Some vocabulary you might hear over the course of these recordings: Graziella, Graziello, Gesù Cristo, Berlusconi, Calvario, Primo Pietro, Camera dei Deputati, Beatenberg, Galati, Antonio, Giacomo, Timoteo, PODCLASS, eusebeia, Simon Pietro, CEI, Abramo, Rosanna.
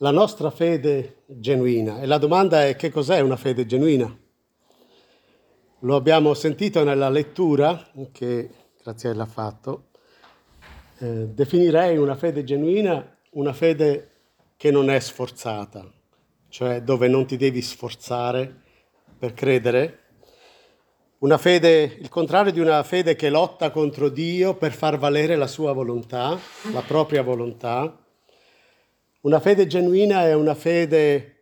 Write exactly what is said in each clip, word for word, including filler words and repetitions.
la nostra fede genuina. E la domanda è: che cos'è una fede genuina? Lo abbiamo sentito nella lettura che Graziella ha fatto. Eh, definirei una fede genuina una fede che non è sforzata, cioè dove non ti devi sforzare per credere. Una fede, il contrario di una fede che lotta contro Dio per far valere la sua volontà, la propria volontà. Una fede genuina è una fede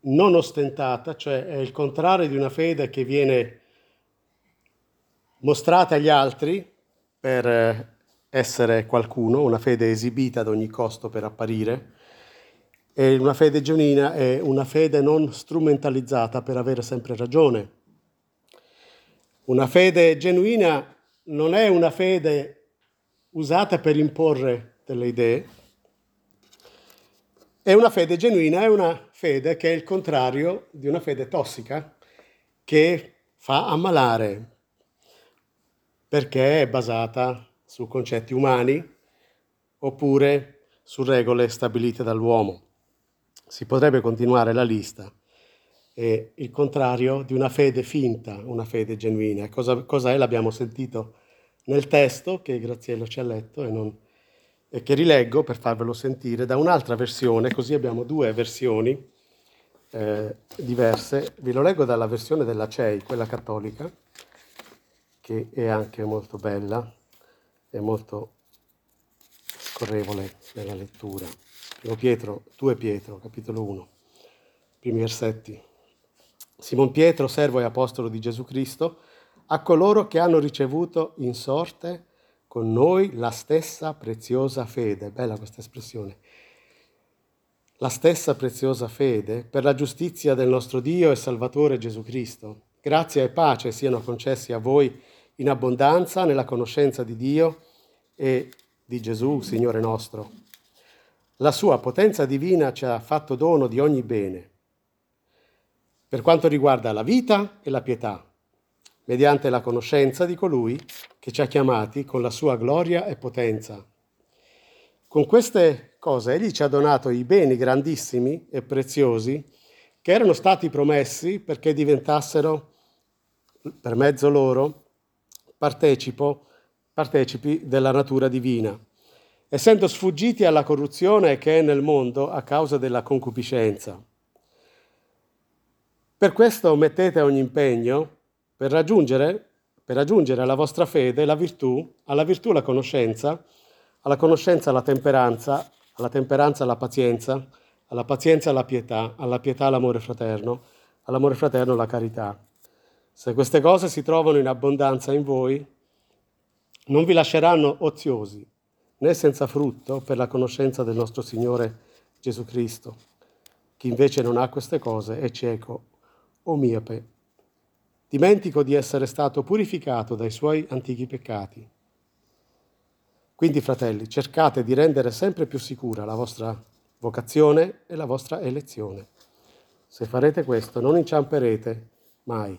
non ostentata, cioè è il contrario di una fede che viene mostrata agli altri per essere qualcuno, una fede esibita ad ogni costo per apparire. E una fede genuina è una fede non strumentalizzata per avere sempre ragione. Una fede genuina non è una fede usata per imporre delle idee. E una fede genuina è una fede che è il contrario di una fede tossica, che fa ammalare, perché è basata su concetti umani oppure su regole stabilite dall'uomo. Si potrebbe continuare la lista. È il contrario di una fede finta, una fede genuina. Cosa, cosa è? L'abbiamo sentito nel testo che Graziello ci ha letto e, non, e che rileggo per farvelo sentire da un'altra versione, così abbiamo due versioni eh, diverse. Vi lo leggo dalla versione della C E I, quella cattolica, che è anche molto bella e molto scorrevole nella lettura. Primo Pietro, due Pietro, capitolo uno, primi versetti. Simon Pietro, servo e apostolo di Gesù Cristo, a coloro che hanno ricevuto in sorte con noi la stessa preziosa fede. Bella questa espressione. La stessa preziosa fede per la giustizia del nostro Dio e Salvatore Gesù Cristo. Grazia e pace siano concessi a voi in abbondanza nella conoscenza di Dio e di Gesù, Signore nostro. La sua potenza divina ci ha fatto dono di ogni bene, per quanto riguarda la vita e la pietà, mediante la conoscenza di colui che ci ha chiamati con la sua gloria e potenza. Con queste cose egli ci ha donato i beni grandissimi e preziosi che erano stati promessi perché diventassero, per mezzo loro, partecipo, partecipi della natura divina, essendo sfuggiti alla corruzione che è nel mondo a causa della concupiscenza. Per questo mettete ogni impegno per raggiungere, per raggiungere alla vostra fede la virtù, alla virtù la conoscenza, alla conoscenza la temperanza, alla temperanza la pazienza, alla pazienza la pietà, alla pietà l'amore fraterno, all'amore fraterno la carità. Se queste cose si trovano in abbondanza in voi, non vi lasceranno oziosi, né senza frutto per la conoscenza del nostro Signore Gesù Cristo. Chi invece non ha queste cose è cieco o miope, dimentico di essere stato purificato dai suoi antichi peccati. Quindi, fratelli, cercate di rendere sempre più sicura la vostra vocazione e la vostra elezione. Se farete questo, non inciamperete mai.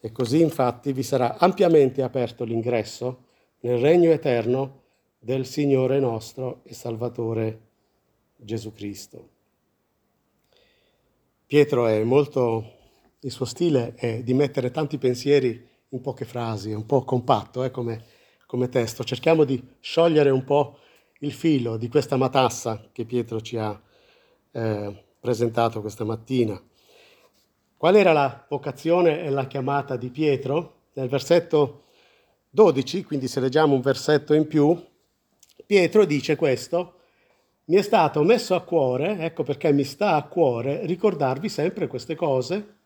E così, infatti, vi sarà ampiamente aperto l'ingresso nel regno eterno del Signore nostro e Salvatore Gesù Cristo. Pietro è molto, il suo stile è di mettere tanti pensieri in poche frasi, è un po' compatto eh, come, come testo. Cerchiamo di sciogliere un po' il filo di questa matassa che Pietro ci ha eh, presentato questa mattina. Qual era la vocazione e la chiamata di Pietro? Nel versetto dodici, quindi se leggiamo un versetto in più, Pietro dice questo: mi è stato messo a cuore, ecco perché mi sta a cuore, ricordarvi sempre queste cose,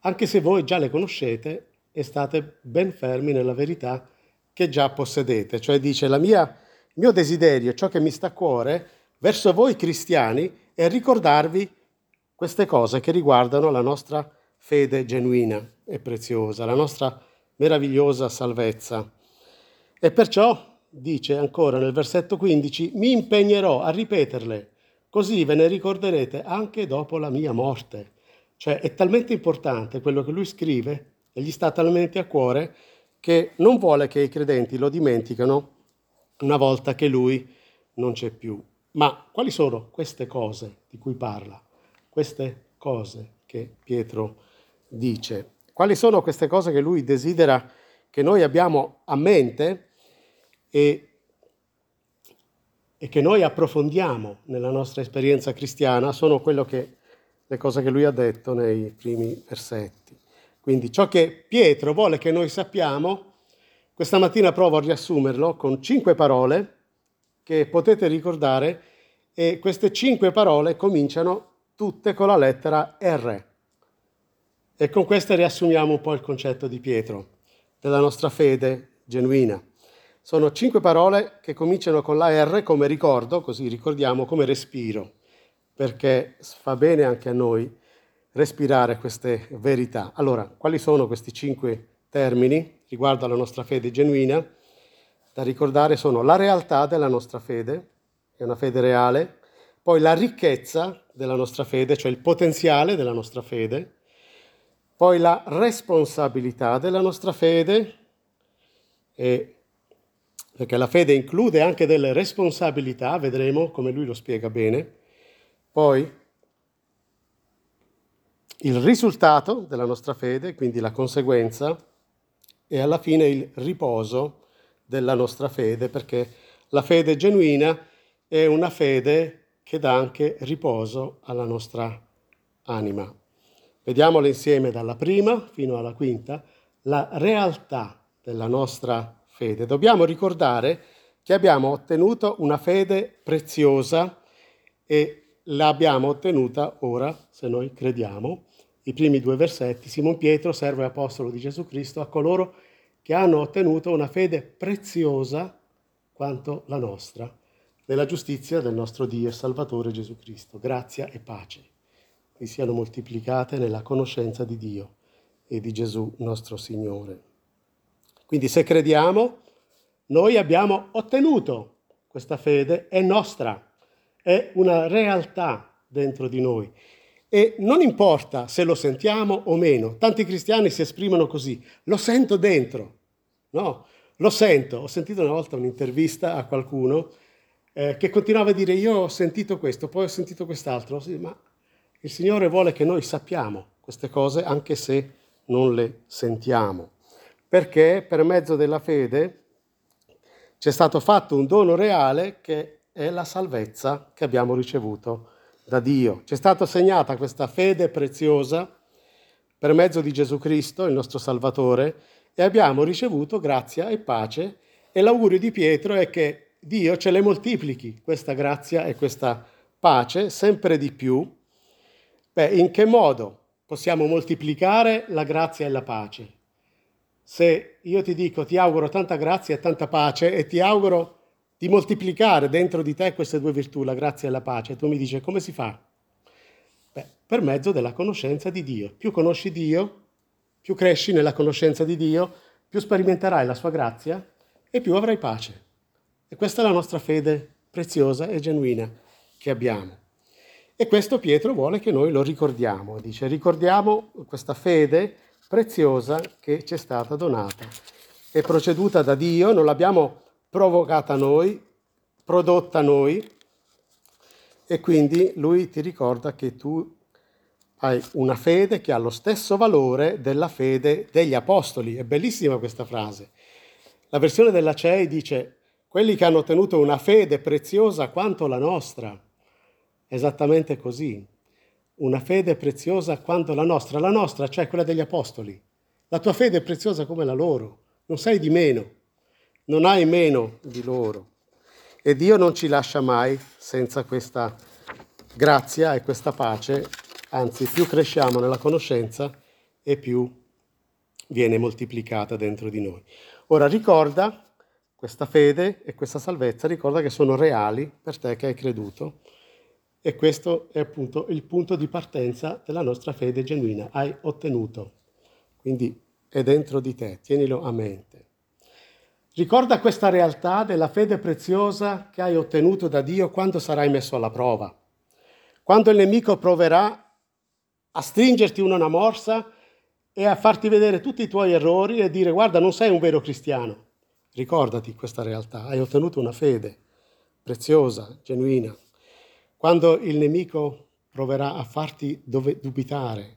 anche se voi già le conoscete e state ben fermi nella verità che già possedete. Cioè dice, la mia, il mio desiderio, ciò che mi sta a cuore verso voi cristiani è ricordarvi queste cose che riguardano la nostra fede genuina e preziosa, la nostra meravigliosa salvezza. E perciò dice ancora nel versetto quindici, mi impegnerò a ripeterle, così ve ne ricorderete anche dopo la mia morte. Cioè è talmente importante quello che lui scrive e gli sta talmente a cuore che non vuole che i credenti lo dimenticano una volta che lui non c'è più. Ma quali sono queste cose di cui parla? Queste cose che Pietro dice. Quali sono queste cose che lui desidera che noi abbiamo a mente e, e che noi approfondiamo nella nostra esperienza cristiana? Sono quello che, le cose che lui ha detto nei primi versetti. Quindi ciò che Pietro vuole che noi sappiamo, questa mattina provo a riassumerlo con cinque parole che potete ricordare, e queste cinque parole cominciano tutte con la lettera R. E con queste riassumiamo un po' il concetto di Pietro, della nostra fede genuina. Sono cinque parole che cominciano con la R come ricordo, così ricordiamo, come respiro, perché fa bene anche a noi respirare queste verità. Allora, quali sono questi cinque termini riguardo alla nostra fede genuina? Da ricordare sono la realtà della nostra fede, è una fede reale, poi la ricchezza della nostra fede, cioè il potenziale della nostra fede, poi la responsabilità della nostra fede, e perché la fede include anche delle responsabilità, vedremo come lui lo spiega bene, poi il risultato della nostra fede, quindi la conseguenza, e alla fine il riposo della nostra fede, perché la fede genuina è una fede che dà anche riposo alla nostra anima. Vediamole insieme dalla prima fino alla quinta, la realtà della nostra fede. Dobbiamo ricordare che abbiamo ottenuto una fede preziosa e l'abbiamo ottenuta ora, se noi crediamo. I primi due versetti, Simon Pietro, servo e apostolo di Gesù Cristo, a coloro che hanno ottenuto una fede preziosa quanto la nostra, nella giustizia del nostro Dio e Salvatore Gesù Cristo. Grazia e pace vi siano moltiplicate nella conoscenza di Dio e di Gesù nostro Signore. Quindi se crediamo, noi abbiamo ottenuto questa fede, è nostra, è una realtà dentro di noi. E non importa se lo sentiamo o meno, tanti cristiani si esprimono così, lo sento dentro, no? Lo sento. Ho sentito una volta un'intervista a qualcuno eh, che continuava a dire io ho sentito questo, poi ho sentito quest'altro, ma il Signore vuole che noi sappiamo queste cose anche se non le sentiamo, perché per mezzo della fede c'è stato fatto un dono reale che è la salvezza che abbiamo ricevuto da Dio. Ci è stata segnata questa fede preziosa per mezzo di Gesù Cristo, il nostro Salvatore, e abbiamo ricevuto grazia e pace, e l'augurio di Pietro è che Dio ce le moltiplichi, questa grazia e questa pace, sempre di più. Beh, in che modo possiamo moltiplicare la grazia e la pace? Se io ti dico ti auguro tanta grazia e tanta pace e ti auguro di moltiplicare dentro di te queste due virtù, la grazia e la pace, tu mi dici come si fa? Beh, per mezzo della conoscenza di Dio. Più conosci Dio, più cresci nella conoscenza di Dio, più sperimenterai la sua grazia e più avrai pace. E questa è la nostra fede preziosa e genuina che abbiamo. E questo Pietro vuole che noi lo ricordiamo. Dice, ricordiamo questa fede preziosa che ci è stata donata. È proceduta da Dio, non l'abbiamo provocata noi, prodotta noi, e quindi lui ti ricorda che tu hai una fede che ha lo stesso valore della fede degli apostoli. È bellissima questa frase. La versione della C E I dice quelli che hanno ottenuto una fede preziosa quanto la nostra. Esattamente così. Una fede preziosa quanto la nostra. La nostra, cioè quella degli apostoli. La tua fede è preziosa come la loro. Non sei di meno. Non hai meno di loro. E Dio non ci lascia mai senza questa grazia e questa pace, anzi più cresciamo nella conoscenza e più viene moltiplicata dentro di noi. Ora ricorda questa fede e questa salvezza, ricorda che sono reali per te che hai creduto, e questo è appunto il punto di partenza della nostra fede genuina, hai ottenuto, quindi è dentro di te, tienilo a mente. Ricorda questa realtà della fede preziosa che hai ottenuto da Dio quando sarai messo alla prova. Quando il nemico proverà a stringerti una morsa e a farti vedere tutti i tuoi errori e dire guarda non sei un vero cristiano. Ricordati questa realtà, hai ottenuto una fede preziosa, genuina. Quando il nemico proverà a farti dove dubitare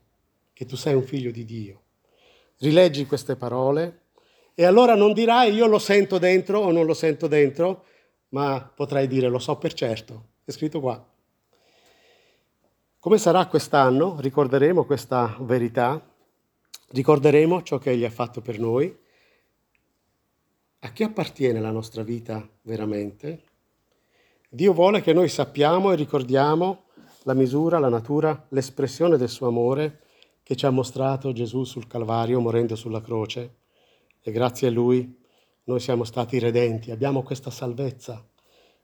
che tu sei un figlio di Dio, rileggi queste parole e allora non dirai io lo sento dentro o non lo sento dentro, ma potrai dire lo so per certo, è scritto qua. Come sarà quest'anno? Ricorderemo questa verità, ricorderemo ciò che Egli ha fatto per noi. A chi appartiene la nostra vita veramente? Dio vuole che noi sappiamo e ricordiamo la misura, la natura, l'espressione del suo amore che ci ha mostrato Gesù sul Calvario morendo sulla croce. E grazie a Lui noi siamo stati redenti, abbiamo questa salvezza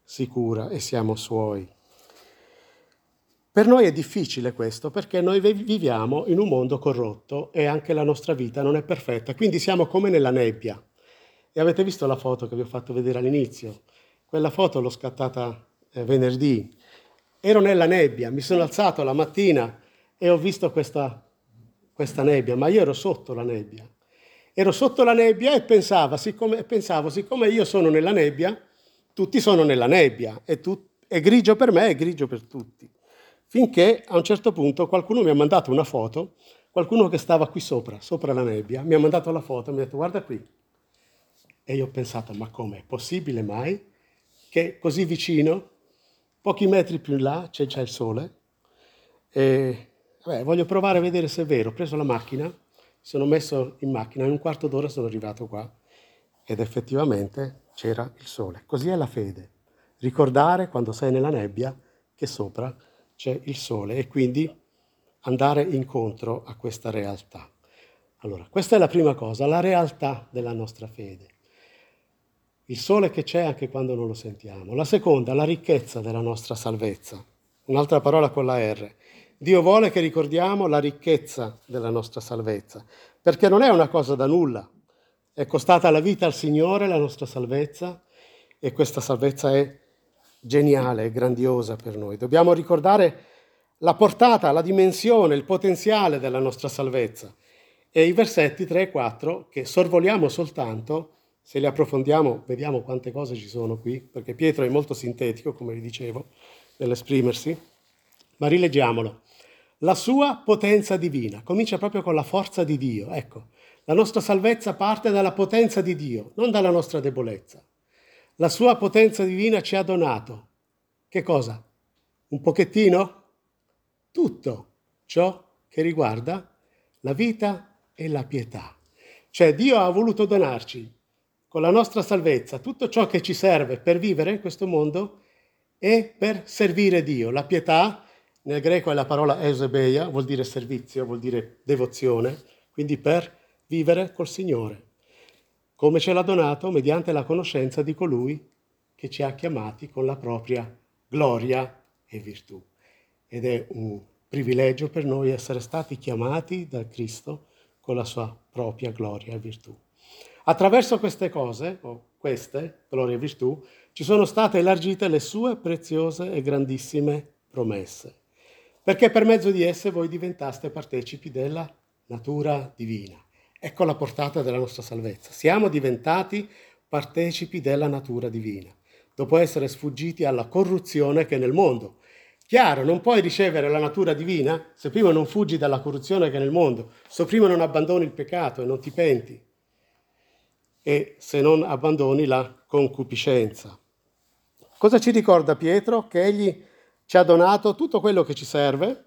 sicura e siamo Suoi. Per noi è difficile questo perché noi viviamo in un mondo corrotto e anche la nostra vita non è perfetta, quindi siamo come nella nebbia. E avete visto la foto che vi ho fatto vedere all'inizio? Quella foto l'ho scattata venerdì. Ero nella nebbia, mi sono alzato la mattina e ho visto questa, questa nebbia, ma io ero sotto la nebbia. Ero sotto la nebbia e pensavo siccome, pensavo, siccome io sono nella nebbia, tutti sono nella nebbia, e tu, è grigio per me, è grigio per tutti. Finché a un certo punto qualcuno mi ha mandato una foto, qualcuno che stava qui sopra, sopra la nebbia, mi ha mandato la foto e mi ha detto guarda qui. E io ho pensato, ma come è possibile mai che così vicino, pochi metri più in là, c'è, c'è il sole? E, beh, voglio provare a vedere se è vero. Ho preso la macchina, sono messo in macchina, in un quarto d'ora sono arrivato qua ed effettivamente c'era il sole. Così è la fede. Ricordare quando sei nella nebbia che sopra c'è il sole e quindi andare incontro a questa realtà. Allora, questa è la prima cosa, la realtà della nostra fede. Il sole che c'è anche quando non lo sentiamo. La seconda, la ricchezza della nostra salvezza. Un'altra parola con la R. Dio vuole che ricordiamo la ricchezza della nostra salvezza, perché non è una cosa da nulla. È costata la vita al Signore la nostra salvezza e questa salvezza è geniale, è grandiosa per noi. Dobbiamo ricordare la portata, la dimensione, il potenziale della nostra salvezza. E i versetti tre e quattro che sorvoliamo soltanto, se li approfondiamo vediamo quante cose ci sono qui, perché Pietro è molto sintetico, come vi dicevo, nell'esprimersi, ma rileggiamolo. La sua potenza divina comincia proprio con la forza di Dio. Ecco, la nostra salvezza parte dalla potenza di Dio, non dalla nostra debolezza. La sua potenza divina ci ha donato, che cosa? Un pochettino? Tutto ciò che riguarda la vita e la pietà. Cioè Dio ha voluto donarci con la nostra salvezza, tutto ciò che ci serve per vivere in questo mondo e per servire Dio. La pietà, nel greco è la parola eusebeia, vuol dire servizio, vuol dire devozione, quindi per vivere col Signore. Come ce l'ha donato? Mediante la conoscenza di colui che ci ha chiamati con la propria gloria e virtù. Ed è un privilegio per noi essere stati chiamati da Cristo con la sua propria gloria e virtù. Attraverso queste cose, o queste, gloria e virtù, ci sono state elargite le sue preziose e grandissime promesse, perché per mezzo di esse voi diventaste partecipi della natura divina. Ecco la portata della nostra salvezza. Siamo diventati partecipi della natura divina, dopo essere sfuggiti alla corruzione che è nel mondo. Chiaro, non puoi ricevere la natura divina se prima non fuggi dalla corruzione che è nel mondo, se prima non abbandoni il peccato e non ti penti, e se non abbandoni la concupiscenza. Cosa ci ricorda Pietro? Che egli ci ha donato tutto quello che ci serve,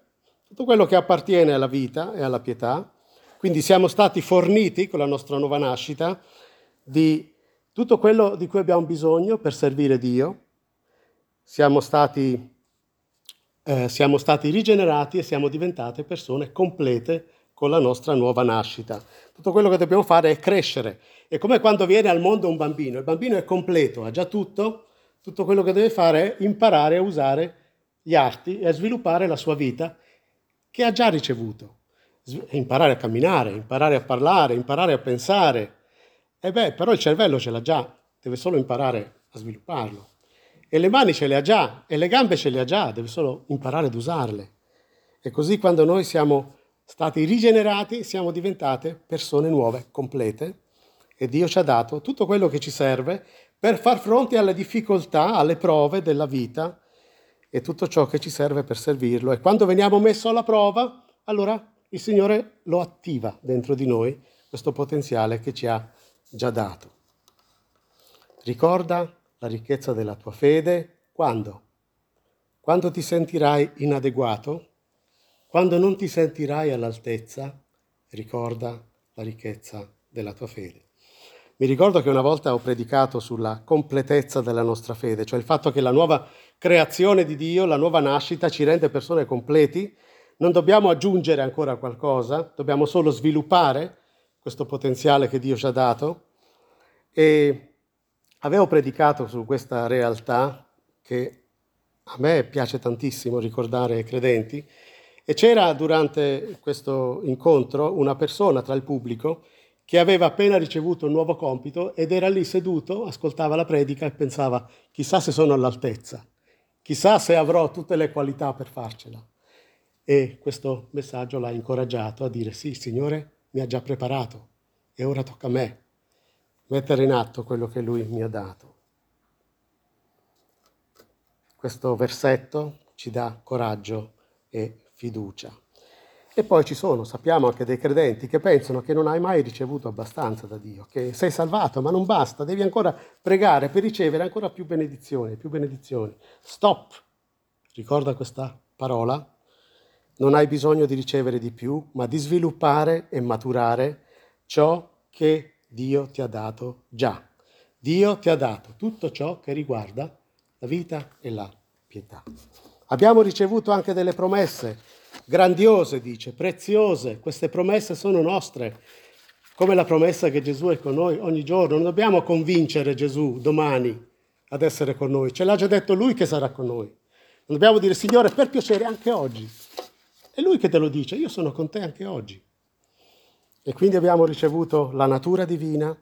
tutto quello che appartiene alla vita e alla pietà, quindi siamo stati forniti con la nostra nuova nascita di tutto quello di cui abbiamo bisogno per servire Dio, siamo stati, eh, siamo stati rigenerati e siamo diventate persone complete con la nostra nuova nascita. Tutto quello che dobbiamo fare è crescere. È come quando viene al mondo un bambino. Il bambino è completo, ha già tutto. Tutto quello che deve fare è imparare a usare gli arti e a sviluppare la sua vita che ha già ricevuto. Imparare a camminare, imparare a parlare, imparare a pensare. E beh, però il cervello ce l'ha già, deve solo imparare a svilupparlo. E le mani ce le ha già, e le gambe ce le ha già, deve solo imparare ad usarle. E così quando noi siamo stati rigenerati, siamo diventate persone nuove, complete, e Dio ci ha dato tutto quello che ci serve per far fronte alle difficoltà, alle prove della vita e tutto ciò che ci serve per servirlo. E quando veniamo messi alla prova, allora il Signore lo attiva dentro di noi, questo potenziale che ci ha già dato. Ricorda la ricchezza della tua fede quando? Quando ti sentirai inadeguato, quando non ti sentirai all'altezza, ricorda la ricchezza della tua fede. Mi ricordo che una volta ho predicato sulla completezza della nostra fede, cioè il fatto che la nuova creazione di Dio, la nuova nascita, ci rende persone completi. Non dobbiamo aggiungere ancora qualcosa, dobbiamo solo sviluppare questo potenziale che Dio ci ha dato. E avevo predicato su questa realtà che a me piace tantissimo ricordare ai credenti, e c'era durante questo incontro una persona tra il pubblico che aveva appena ricevuto un nuovo compito ed era lì seduto, ascoltava la predica e pensava: chissà se sono all'altezza, chissà se avrò tutte le qualità per farcela. E questo messaggio l'ha incoraggiato a dire: sì, il Signore mi ha già preparato e ora tocca a me mettere in atto quello che Lui mi ha dato. Questo versetto ci dà coraggio e fiducia. E poi ci sono, sappiamo anche dei credenti che pensano che non hai mai ricevuto abbastanza da Dio, che sei salvato ma non basta, devi ancora pregare per ricevere ancora più benedizioni, più benedizioni. Stop! Ricorda questa parola. Non hai bisogno di ricevere di più, ma di sviluppare e maturare ciò che Dio ti ha dato già. Dio ti ha dato tutto ciò che riguarda la vita e la pietà. Abbiamo ricevuto anche delle promesse grandiose, dice, preziose. Queste promesse sono nostre, come la promessa che Gesù è con noi ogni giorno. Non dobbiamo convincere Gesù domani ad essere con noi, ce l'ha già detto Lui che sarà con noi. Non dobbiamo dire: Signore, per piacere, anche oggi. È Lui che te lo dice: io sono con te anche oggi. E quindi abbiamo ricevuto la natura divina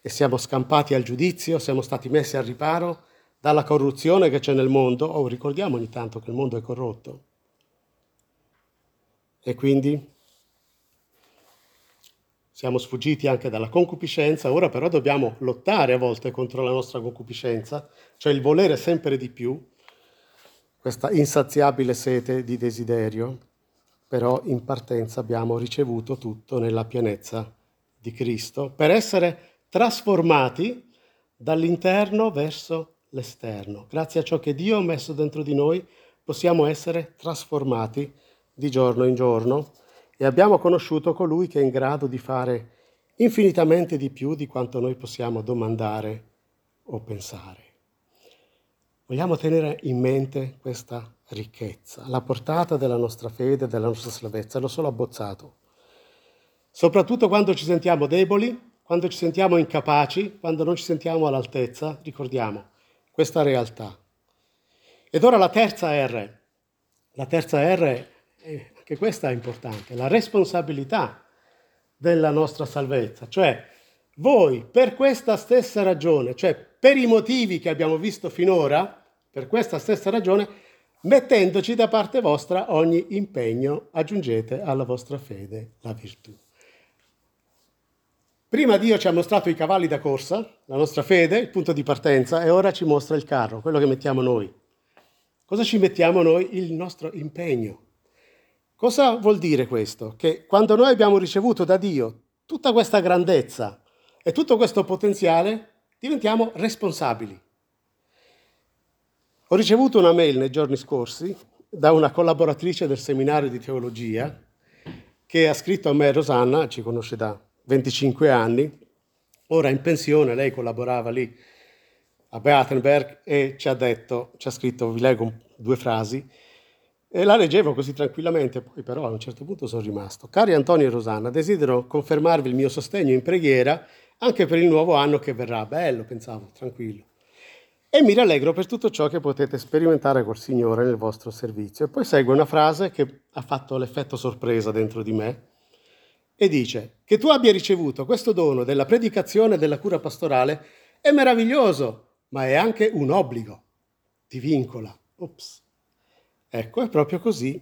e siamo scampati al giudizio, siamo stati messi al riparo dalla corruzione che c'è nel mondo. Oh, ricordiamo ogni tanto che il mondo è corrotto. E quindi siamo sfuggiti anche dalla concupiscenza, ora però dobbiamo lottare a volte contro la nostra concupiscenza, cioè il volere sempre di più, questa insaziabile sete di desiderio, però in partenza abbiamo ricevuto tutto nella pienezza di Cristo, per essere trasformati dall'interno verso l'esterno. Grazie a ciò che Dio ha messo dentro di noi possiamo essere trasformati di giorno in giorno, e abbiamo conosciuto colui che è in grado di fare infinitamente di più di quanto noi possiamo domandare o pensare. Vogliamo tenere in mente questa ricchezza, la portata della nostra fede, della nostra salvezza. L'ho solo abbozzato. Soprattutto quando ci sentiamo deboli, quando ci sentiamo incapaci, quando non ci sentiamo all'altezza, ricordiamo questa realtà. Ed ora la terza R. La terza R è E anche questa è importante, la responsabilità della nostra salvezza. Cioè, voi per questa stessa ragione, cioè per i motivi che abbiamo visto finora, per questa stessa ragione, mettendoci da parte vostra ogni impegno, aggiungete alla vostra fede la virtù. Prima Dio ci ha mostrato i cavalli da corsa, la nostra fede, il punto di partenza, e ora ci mostra il carro, quello che mettiamo noi. Cosa ci mettiamo noi? Il nostro impegno. Cosa vuol dire questo? Che quando noi abbiamo ricevuto da Dio tutta questa grandezza e tutto questo potenziale, diventiamo responsabili. Ho ricevuto una mail nei giorni scorsi da una collaboratrice del seminario di teologia che ha scritto a me, Rosanna, ci conosce da venticinque anni, ora in pensione, lei collaborava lì a Beatenberg, e ci ha detto, ci ha scritto, vi leggo due frasi, e la leggevo così tranquillamente, poi però a un certo punto sono rimasto. Cari Antonio e Rosanna, desidero confermarvi il mio sostegno in preghiera anche per il nuovo anno che verrà. Bello, pensavo, tranquillo. E mi rallegro per tutto ciò che potete sperimentare col Signore nel vostro servizio. E poi segue una frase che ha fatto l'effetto sorpresa dentro di me e dice: che tu abbia ricevuto questo dono della predicazione e della cura pastorale è meraviglioso, ma è anche un obbligo, ti vincola. Ops. Ecco, è proprio così.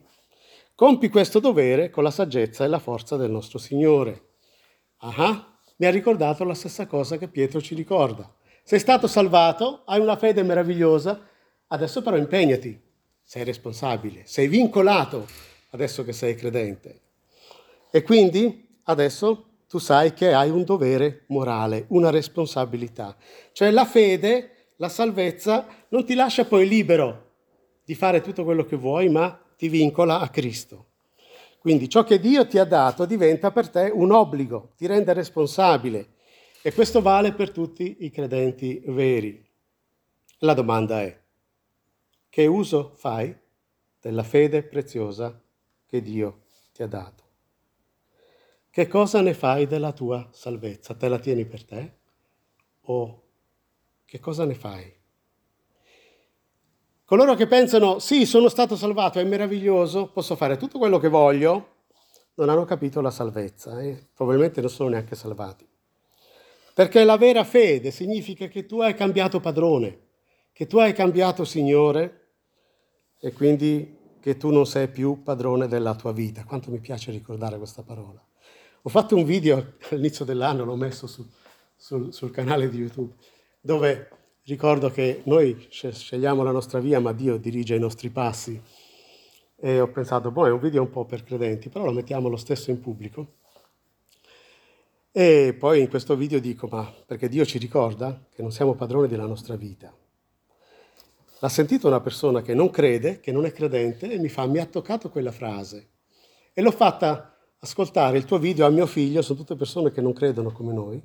Compi questo dovere con la saggezza e la forza del nostro Signore. Ah, mi ha ricordato la stessa cosa che Pietro ci ricorda. Sei stato salvato, hai una fede meravigliosa, adesso però impegnati. sei responsabile, sei vincolato adesso che sei credente. E quindi adesso tu sai che hai un dovere morale, una responsabilità. Cioè la fede, la salvezza, non ti lascia poi libero di fare tutto quello che vuoi, ma ti vincola a Cristo. Quindi ciò che Dio ti ha dato diventa per te un obbligo, ti rende responsabile. E questo vale per tutti i credenti veri. La domanda è, che uso fai della fede preziosa che Dio ti ha dato? Che cosa ne fai della tua salvezza? Te la tieni per te? O che cosa ne fai? Coloro che pensano, sì, sono stato salvato, è meraviglioso, posso fare tutto quello che voglio, non hanno capito la salvezza e probabilmente non sono neanche salvati. Perché la vera fede significa che tu hai cambiato padrone, che tu hai cambiato Signore e quindi che tu non sei più padrone della tua vita. Quanto mi piace ricordare questa parola. Ho fatto un video all'inizio dell'anno, l'ho messo su, sul, sul canale di YouTube, dove ricordo che noi scegliamo la nostra via, ma Dio dirige i nostri passi. E ho pensato, boh, è un video un po' per credenti, però lo mettiamo lo stesso in pubblico. E poi in questo video dico, ma perché Dio ci ricorda che non siamo padroni della nostra vita. L'ha sentito una persona che non crede, che non è credente, e mi fa, mi ha toccato quella frase. E l'ho fatta ascoltare il tuo video a mio figlio, sono tutte persone che non credono come noi,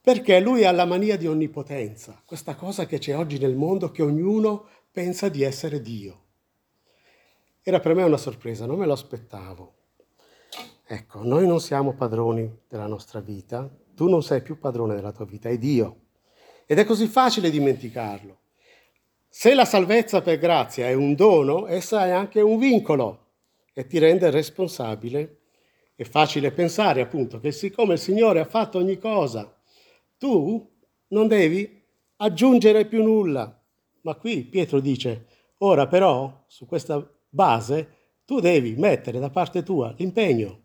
perché lui ha la mania di onnipotenza, questa cosa che c'è oggi nel mondo, che ognuno pensa di essere Dio. Era per me una sorpresa, non me lo aspettavo. Ecco, noi non siamo padroni della nostra vita, tu non sei più padrone della tua vita, è Dio. Ed è così facile dimenticarlo. Se la salvezza per grazia è un dono, essa è anche un vincolo e ti rende responsabile. È facile pensare appunto che siccome il Signore ha fatto ogni cosa, tu non devi aggiungere più nulla. Ma qui Pietro dice, ora però su questa base tu devi mettere da parte tua l'impegno.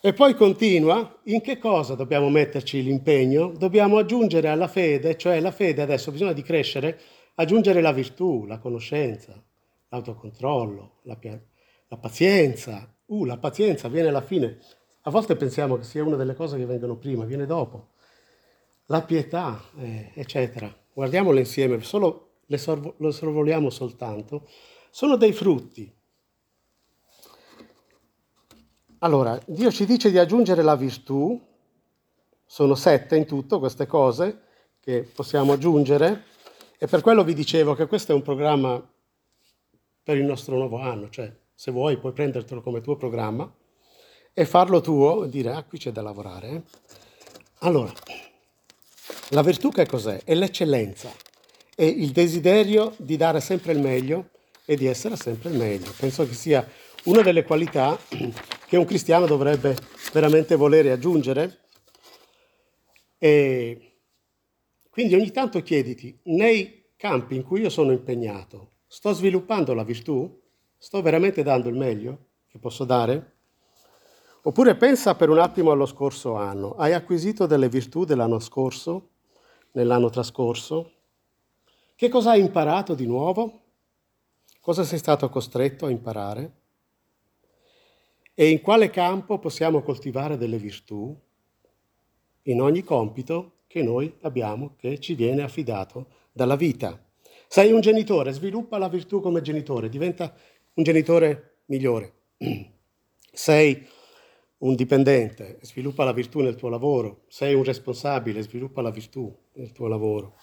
E poi continua, in che cosa dobbiamo metterci l'impegno? Dobbiamo aggiungere alla fede, cioè la fede adesso bisogna di crescere, aggiungere la virtù, la conoscenza, l'autocontrollo, la, pia- la pazienza. Uh, la pazienza viene alla fine. A volte pensiamo che sia una delle cose che vengono prima, viene dopo. La pietà, eh, eccetera. Guardiamole insieme, solo le sorvo- lo sorvoliamo soltanto. Sono dei frutti. Allora, Dio ci dice di aggiungere la virtù. Sono sette in tutto queste cose che possiamo aggiungere. E per quello vi dicevo che questo è un programma per il nostro nuovo anno, cioè se vuoi puoi prendertelo come tuo programma e farlo tuo e dire, ah, qui c'è da lavorare. Eh? Allora, la virtù che cos'è? È l'eccellenza, è il desiderio di dare sempre il meglio e di essere sempre il meglio. Penso che sia una delle qualità che un cristiano dovrebbe veramente volere aggiungere. E quindi ogni tanto chiediti, nei campi in cui io sono impegnato, sto sviluppando la virtù? Sto veramente dando il meglio che posso dare? Oppure pensa per un attimo allo scorso anno. Hai acquisito delle virtù dell'anno scorso, nell'anno trascorso? Che cosa hai imparato di nuovo? Cosa sei stato costretto a imparare? E in quale campo possiamo coltivare delle virtù? In ogni compito che noi abbiamo, che ci viene affidato dalla vita. Sei un genitore, sviluppa la virtù come genitore, diventa un genitore migliore. Sei un dipendente, sviluppa la virtù nel tuo lavoro. Sei un responsabile, sviluppa la virtù nel tuo lavoro.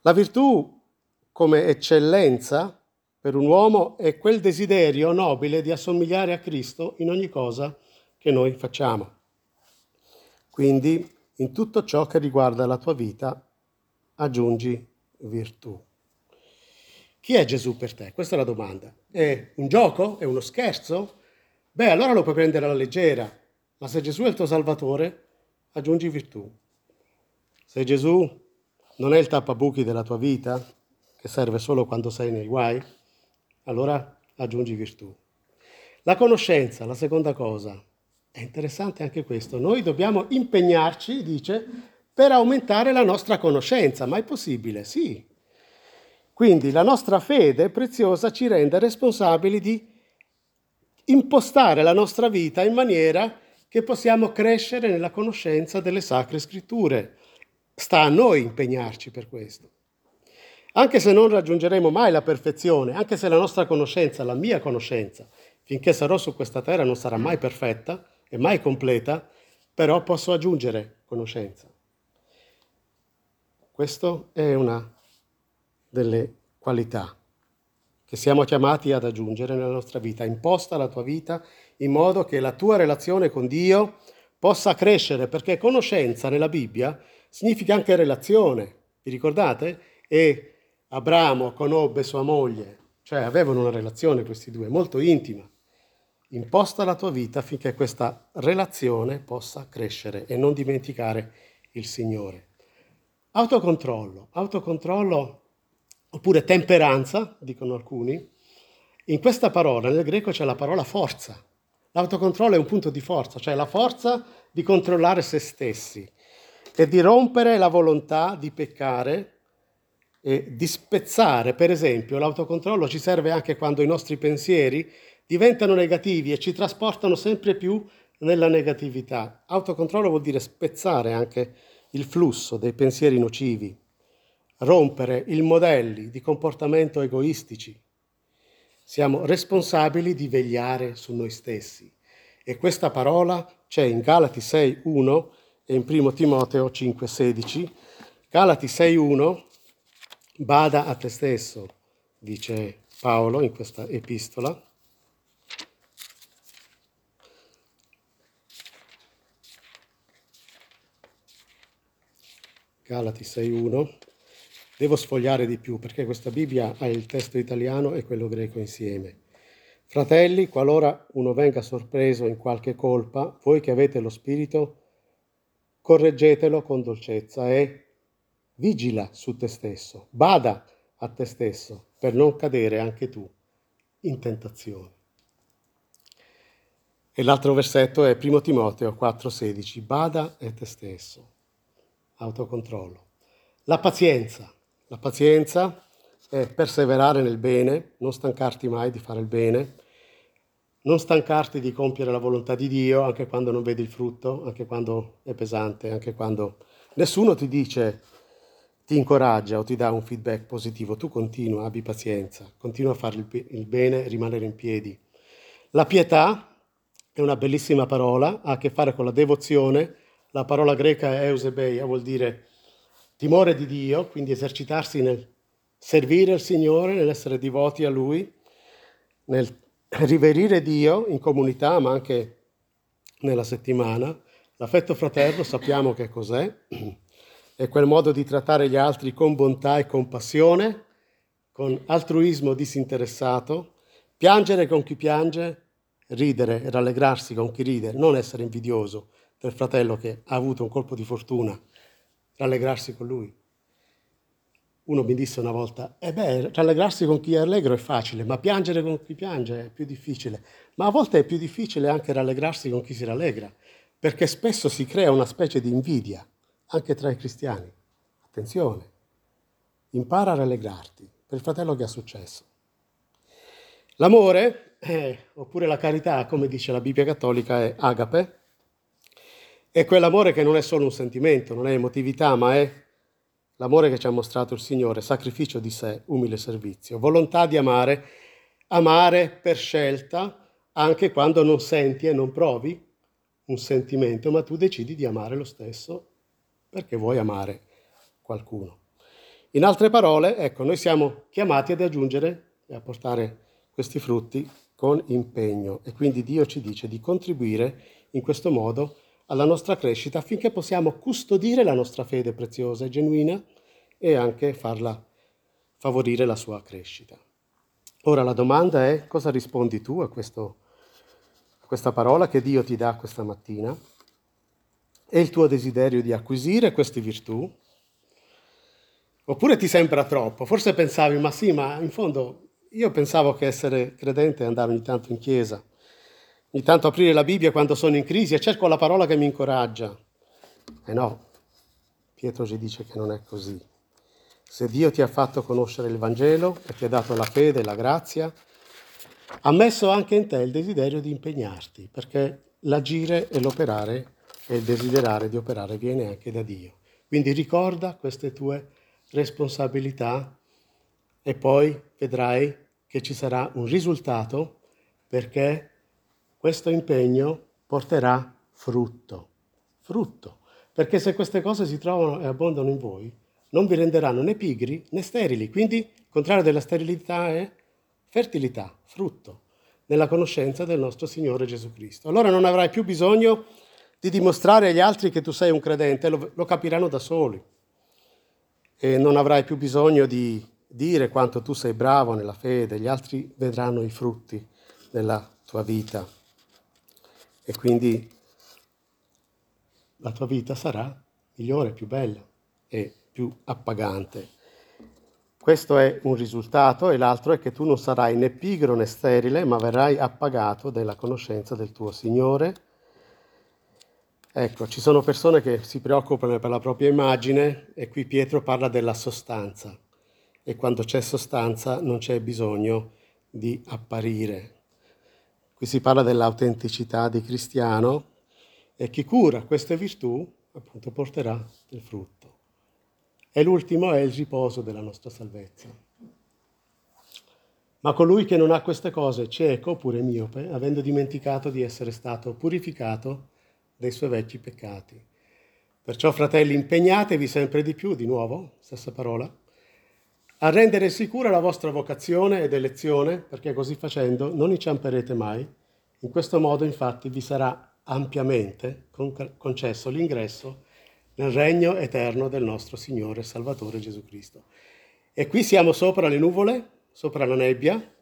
La virtù come eccellenza per un uomo è quel desiderio nobile di assomigliare a Cristo in ogni cosa che noi facciamo. Quindi in tutto ciò che riguarda la tua vita aggiungi virtù. Chi è Gesù per te? Questa è la domanda. È un gioco? È uno scherzo? Beh, allora lo puoi prendere alla leggera. Ma se Gesù è il tuo Salvatore, aggiungi virtù. Se Gesù non è il tappabuchi della tua vita, che serve solo quando sei nei guai, allora aggiungi virtù. La conoscenza, la seconda cosa. È interessante anche questo. Noi dobbiamo impegnarci, dice, per aumentare la nostra conoscenza. Ma è possibile? Sì. Quindi la nostra fede preziosa ci rende responsabili di impostare la nostra vita in maniera che possiamo crescere nella conoscenza delle Sacre Scritture. Sta a noi impegnarci per questo. Anche se non raggiungeremo mai la perfezione, anche se la nostra conoscenza, la mia conoscenza, finché sarò su questa terra non sarà mai perfetta e mai completa, però posso aggiungere conoscenza. Questa è una delle qualità che siamo chiamati ad aggiungere nella nostra vita. Imposta la tua vita in modo che la tua relazione con Dio possa crescere, perché conoscenza nella Bibbia significa anche relazione. Vi ricordate? E Abramo conobbe sua moglie, cioè avevano una relazione questi due, molto intima. Imposta la tua vita finché questa relazione possa crescere e non dimenticare il Signore. Autocontrollo, autocontrollo oppure temperanza, dicono alcuni. In questa parola, nel greco, c'è la parola forza. L'autocontrollo è un punto di forza, cioè la forza di controllare se stessi e di rompere la volontà di peccare e di spezzare. Per esempio, l'autocontrollo ci serve anche quando i nostri pensieri diventano negativi e ci trasportano sempre più nella negatività. Autocontrollo vuol dire spezzare anche il flusso dei pensieri nocivi, rompere i modelli di comportamento egoistici. Siamo responsabili di vegliare su noi stessi. E questa parola c'è in Galati sei uno e in Primo Timoteo cinque sedici. Galati sei uno, bada a te stesso, dice Paolo in questa epistola. Galati sei uno. Devo sfogliare di più perché questa Bibbia ha il testo italiano e quello greco insieme. Fratelli, qualora uno venga sorpreso in qualche colpa, voi che avete lo spirito, correggetelo con dolcezza e vigila su te stesso, bada a te stesso per non cadere anche tu in tentazione. E l'altro versetto è Primo Timoteo quattro sedici, bada a te stesso. Autocontrollo. La pazienza. La pazienza è perseverare nel bene, non stancarti mai di fare il bene, non stancarti di compiere la volontà di Dio anche quando non vedi il frutto, anche quando è pesante, anche quando nessuno ti dice, ti incoraggia o ti dà un feedback positivo. Tu continua, abbi pazienza, continua a fare il bene, rimanere in piedi. La pietà è una bellissima parola, ha a che fare con la devozione. La parola greca è eusebeia, vuol dire timore di Dio, quindi esercitarsi nel servire il Signore, nell'essere devoti a Lui, nel riverire Dio in comunità, ma anche nella settimana. L'affetto fraterno sappiamo che cos'è, è quel modo di trattare gli altri con bontà e compassione, con altruismo disinteressato, piangere con chi piange, ridere e rallegrarsi con chi ride, non essere invidioso del fratello che ha avuto un colpo di fortuna, rallegrarsi con lui. Uno mi disse una volta, eh beh, rallegrarsi con chi è allegro è facile, ma piangere con chi piange è più difficile. Ma a volte è più difficile anche rallegrarsi con chi si rallegra, perché spesso si crea una specie di invidia, anche tra i cristiani. Attenzione, impara a rallegrarti per il fratello che ha successo. L'amore, eh, oppure la carità, come dice la Bibbia cattolica, è agape, è quell'amore che non è solo un sentimento, non è emotività, ma è l'amore che ci ha mostrato il Signore, sacrificio di sé, umile servizio, volontà di amare, amare per scelta, anche quando non senti e non provi un sentimento, ma tu decidi di amare lo stesso perché vuoi amare qualcuno. In altre parole, ecco, noi siamo chiamati ad aggiungere e a portare questi frutti con impegno e quindi Dio ci dice di contribuire in questo modo alla nostra crescita affinché possiamo custodire la nostra fede preziosa e genuina e anche farla favorire la sua crescita. Ora la domanda è: cosa rispondi tu a, questo, a questa parola che Dio ti dà questa mattina? È il tuo desiderio di acquisire queste virtù? Oppure ti sembra troppo? Forse pensavi, ma sì, ma in fondo io pensavo che essere credente e andare ogni tanto in chiesa, ogni tanto aprire la Bibbia quando sono in crisi e cerco la parola che mi incoraggia. Eh no, Pietro ci dice che non è così. Se Dio ti ha fatto conoscere il Vangelo e ti ha dato la fede e la grazia, ha messo anche in te il desiderio di impegnarti, perché l'agire e l'operare e il desiderare di operare viene anche da Dio. Quindi ricorda queste tue responsabilità e poi vedrai che ci sarà un risultato, perché questo impegno porterà frutto. Frutto. Perché se queste cose si trovano e abbondano in voi, non vi renderanno né pigri né sterili. Quindi il contrario della sterilità è fertilità, frutto, nella conoscenza del nostro Signore Gesù Cristo. Allora non avrai più bisogno di dimostrare agli altri che tu sei un credente, lo, lo capiranno da soli. E non avrai più bisogno di dire quanto tu sei bravo nella fede, gli altri vedranno i frutti della tua vita. E quindi la tua vita sarà migliore, più bella e più appagante. Questo è un risultato, e l'altro è che tu non sarai né pigro né sterile, ma verrai appagato della conoscenza del tuo Signore. Ecco, ci sono persone che si preoccupano per la propria immagine, e qui Pietro parla della sostanza. E quando c'è sostanza non c'è bisogno di apparire. Qui si parla dell'autenticità di cristiano, e chi cura queste virtù appunto porterà il frutto. E l'ultimo è il riposo della nostra salvezza. Ma colui che non ha queste cose, cieco oppure miope, avendo dimenticato di essere stato purificato dei suoi vecchi peccati. Perciò, fratelli, impegnatevi sempre di più, di nuovo, stessa parola, a rendere sicura la vostra vocazione ed elezione, perché così facendo non inciamperete mai. In questo modo, infatti, vi sarà ampiamente concesso l'ingresso nel regno eterno del nostro Signore e Salvatore Gesù Cristo. E qui siamo sopra le nuvole, sopra la nebbia,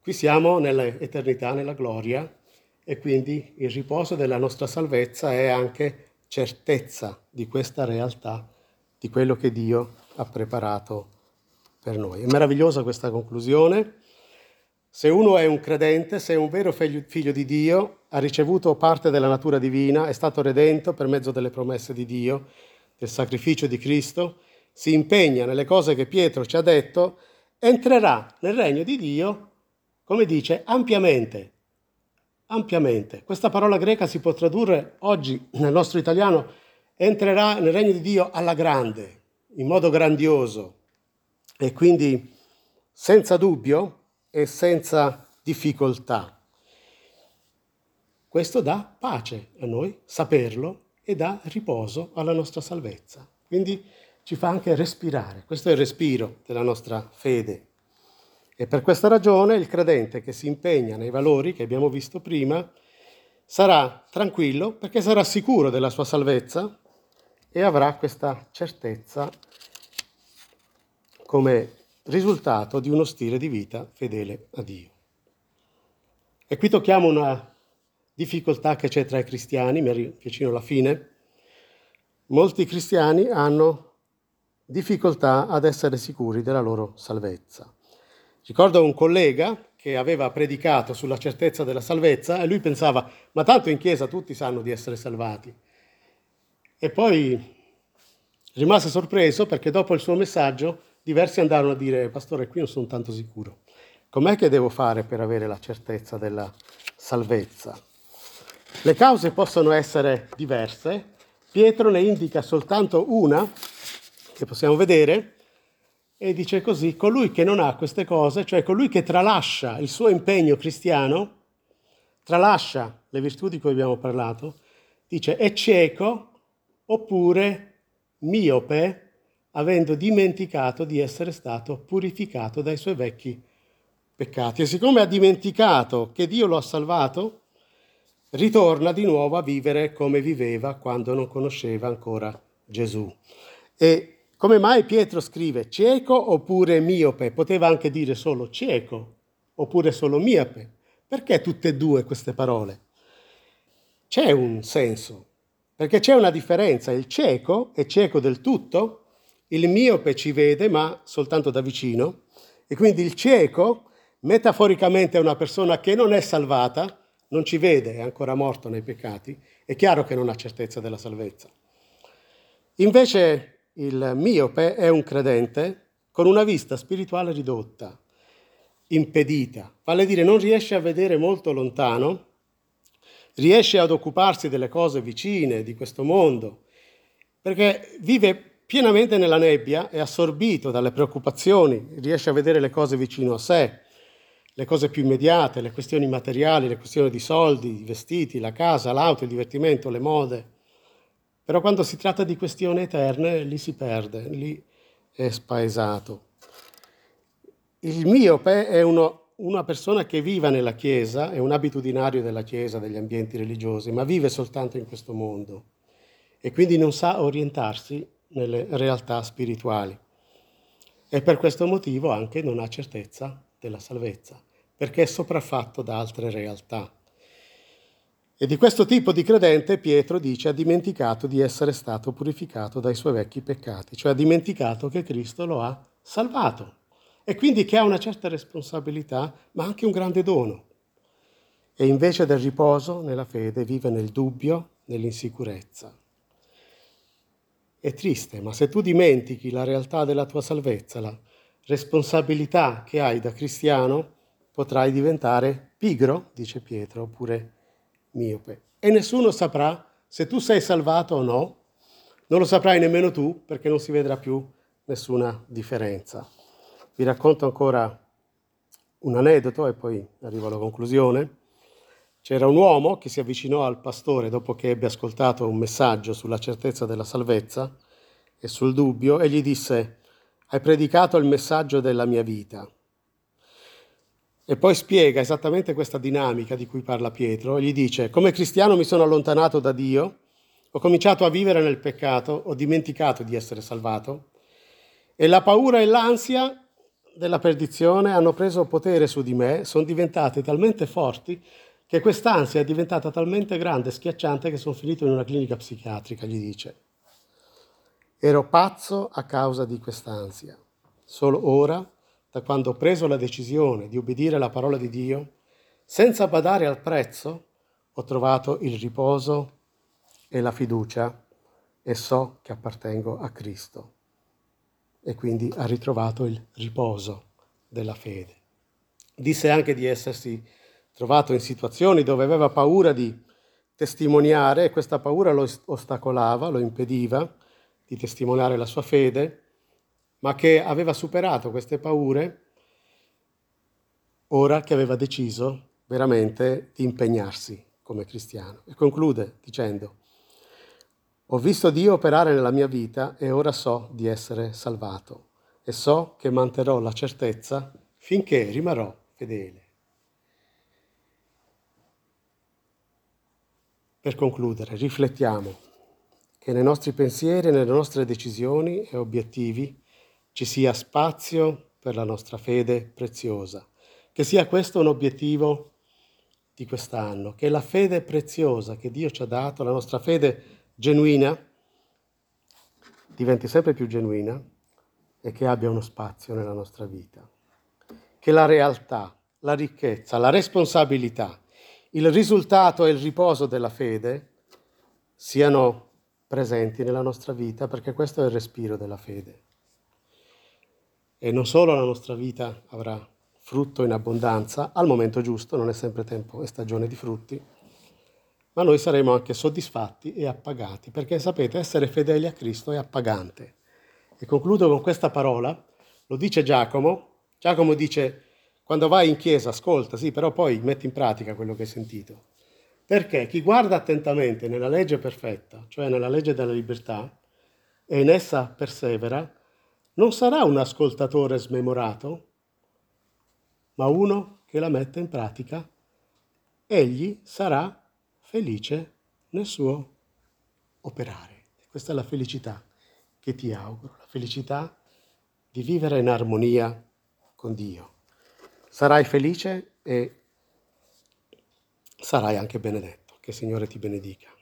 qui siamo nell'eternità, nella gloria, e quindi il riposo della nostra salvezza è anche certezza di questa realtà, di quello che Dio ha preparato per noi. È meravigliosa questa conclusione. Se uno è un credente, se è un vero figlio di Dio, ha ricevuto parte della natura divina, è stato redento per mezzo delle promesse di Dio, del sacrificio di Cristo, si impegna nelle cose che Pietro ci ha detto, entrerà nel regno di Dio, come dice, ampiamente. Ampiamente. Questa parola greca si può tradurre oggi nel nostro italiano, entrerà nel regno di Dio alla grande, in modo grandioso. E quindi senza dubbio e senza difficoltà. Questo dà pace a noi, saperlo, e dà riposo alla nostra salvezza. Quindi ci fa anche respirare. Questo è il respiro della nostra fede. E per questa ragione il credente che si impegna nei valori che abbiamo visto prima sarà tranquillo, perché sarà sicuro della sua salvezza e avrà questa certezza come risultato di uno stile di vita fedele a Dio. E qui tocchiamo una difficoltà che c'è tra i cristiani, mi avvicino alla fine. Molti cristiani hanno difficoltà ad essere sicuri della loro salvezza. Ricordo un collega che aveva predicato sulla certezza della salvezza e lui pensava, ma tanto in chiesa tutti sanno di essere salvati. E poi rimase sorpreso perché dopo il suo messaggio diversi andarono a dire, pastore, qui non sono tanto sicuro. Com'è che devo fare per avere la certezza della salvezza? Le cause possono essere diverse. Pietro ne indica soltanto una, che possiamo vedere, e dice così, colui che non ha queste cose, cioè colui che tralascia il suo impegno cristiano, tralascia le virtù di cui abbiamo parlato, dice, è cieco oppure miope, avendo dimenticato di essere stato purificato dai suoi vecchi peccati. E siccome ha dimenticato che Dio lo ha salvato, ritorna di nuovo a vivere come viveva quando non conosceva ancora Gesù. E come mai Pietro scrive cieco oppure miope? Poteva anche dire solo cieco oppure solo miope. Perché tutte e due queste parole? C'è un senso, perché c'è una differenza. Il cieco è cieco del tutto, il miope ci vede, ma soltanto da vicino, e quindi il cieco, metaforicamente, è una persona che non è salvata, non ci vede, è ancora morto nei peccati, è chiaro che non ha certezza della salvezza. Invece il miope è un credente con una vista spirituale ridotta, impedita, vale a dire non riesce a vedere molto lontano, riesce ad occuparsi delle cose vicine di questo mondo, perché vive pienamente nella nebbia, è assorbito dalle preoccupazioni, riesce a vedere le cose vicino a sé, le cose più immediate, le questioni materiali, le questioni di soldi, i vestiti, la casa, l'auto, il divertimento, le mode. Però quando si tratta di questioni eterne, lì si perde, lì è spaesato. Il miope è uno, una persona che viva nella Chiesa, è un abitudinario della Chiesa, degli ambienti religiosi, ma vive soltanto in questo mondo e quindi non sa orientarsi nelle realtà spirituali. E per questo motivo anche non ha certezza della salvezza, perché è sopraffatto da altre realtà. E di questo tipo di credente Pietro dice ha dimenticato di essere stato purificato dai suoi vecchi peccati, cioè ha dimenticato che Cristo lo ha salvato e quindi che ha una certa responsabilità, ma anche un grande dono. E invece del riposo nella fede vive nel dubbio, nell'insicurezza. È triste, ma se tu dimentichi la realtà della tua salvezza, la responsabilità che hai da cristiano, potrai diventare pigro, dice Pietro, oppure miope. E nessuno saprà se tu sei salvato o no, non lo saprai nemmeno tu, perché non si vedrà più nessuna differenza. Vi racconto ancora un aneddoto e poi arrivo alla conclusione. C'era un uomo che si avvicinò al pastore dopo che ebbe ascoltato un messaggio sulla certezza della salvezza e sul dubbio e gli disse: hai predicato il messaggio della mia vita. E poi spiega esattamente questa dinamica di cui parla Pietro e gli dice: come cristiano mi sono allontanato da Dio, ho cominciato a vivere nel peccato, ho dimenticato di essere salvato e la paura e l'ansia della perdizione hanno preso potere su di me, sono diventate talmente forti che quest'ansia è diventata talmente grande e schiacciante che sono finito in una clinica psichiatrica, gli dice. Ero pazzo a causa di quest'ansia. Solo ora, da quando ho preso la decisione di obbedire alla parola di Dio, senza badare al prezzo, ho trovato il riposo e la fiducia e so che appartengo a Cristo. E quindi ha ritrovato il riposo della fede. Disse anche di essersi trovato in situazioni dove aveva paura di testimoniare e questa paura lo ostacolava, lo impediva di testimoniare la sua fede, ma che aveva superato queste paure ora che aveva deciso veramente di impegnarsi come cristiano. E conclude dicendo: ho visto Dio operare nella mia vita e ora so di essere salvato e so che manterrò la certezza finché rimarrò fedele. Per concludere, riflettiamo che nei nostri pensieri e nelle nostre decisioni e obiettivi ci sia spazio per la nostra fede preziosa, che sia questo un obiettivo di quest'anno, che la fede preziosa che Dio ci ha dato, la nostra fede genuina, diventi sempre più genuina e che abbia uno spazio nella nostra vita. Che la realtà, la ricchezza, la responsabilità, il risultato e il riposo della fede siano presenti nella nostra vita, perché questo è il respiro della fede. E non solo la nostra vita avrà frutto in abbondanza, al momento giusto, non è sempre tempo e stagione di frutti, ma noi saremo anche soddisfatti e appagati, perché sapete, essere fedeli a Cristo è appagante. E concludo con questa parola, lo dice Giacomo, Giacomo dice: quando vai in chiesa ascolta, sì, però poi metti in pratica quello che hai sentito. Perché chi guarda attentamente nella legge perfetta, cioè nella legge della libertà, e in essa persevera, non sarà un ascoltatore smemorato, ma uno che la mette in pratica. Egli sarà felice nel suo operare. Questa è la felicità che ti auguro, la felicità di vivere in armonia con Dio. Sarai felice e sarai anche benedetto. Che il Signore ti benedica.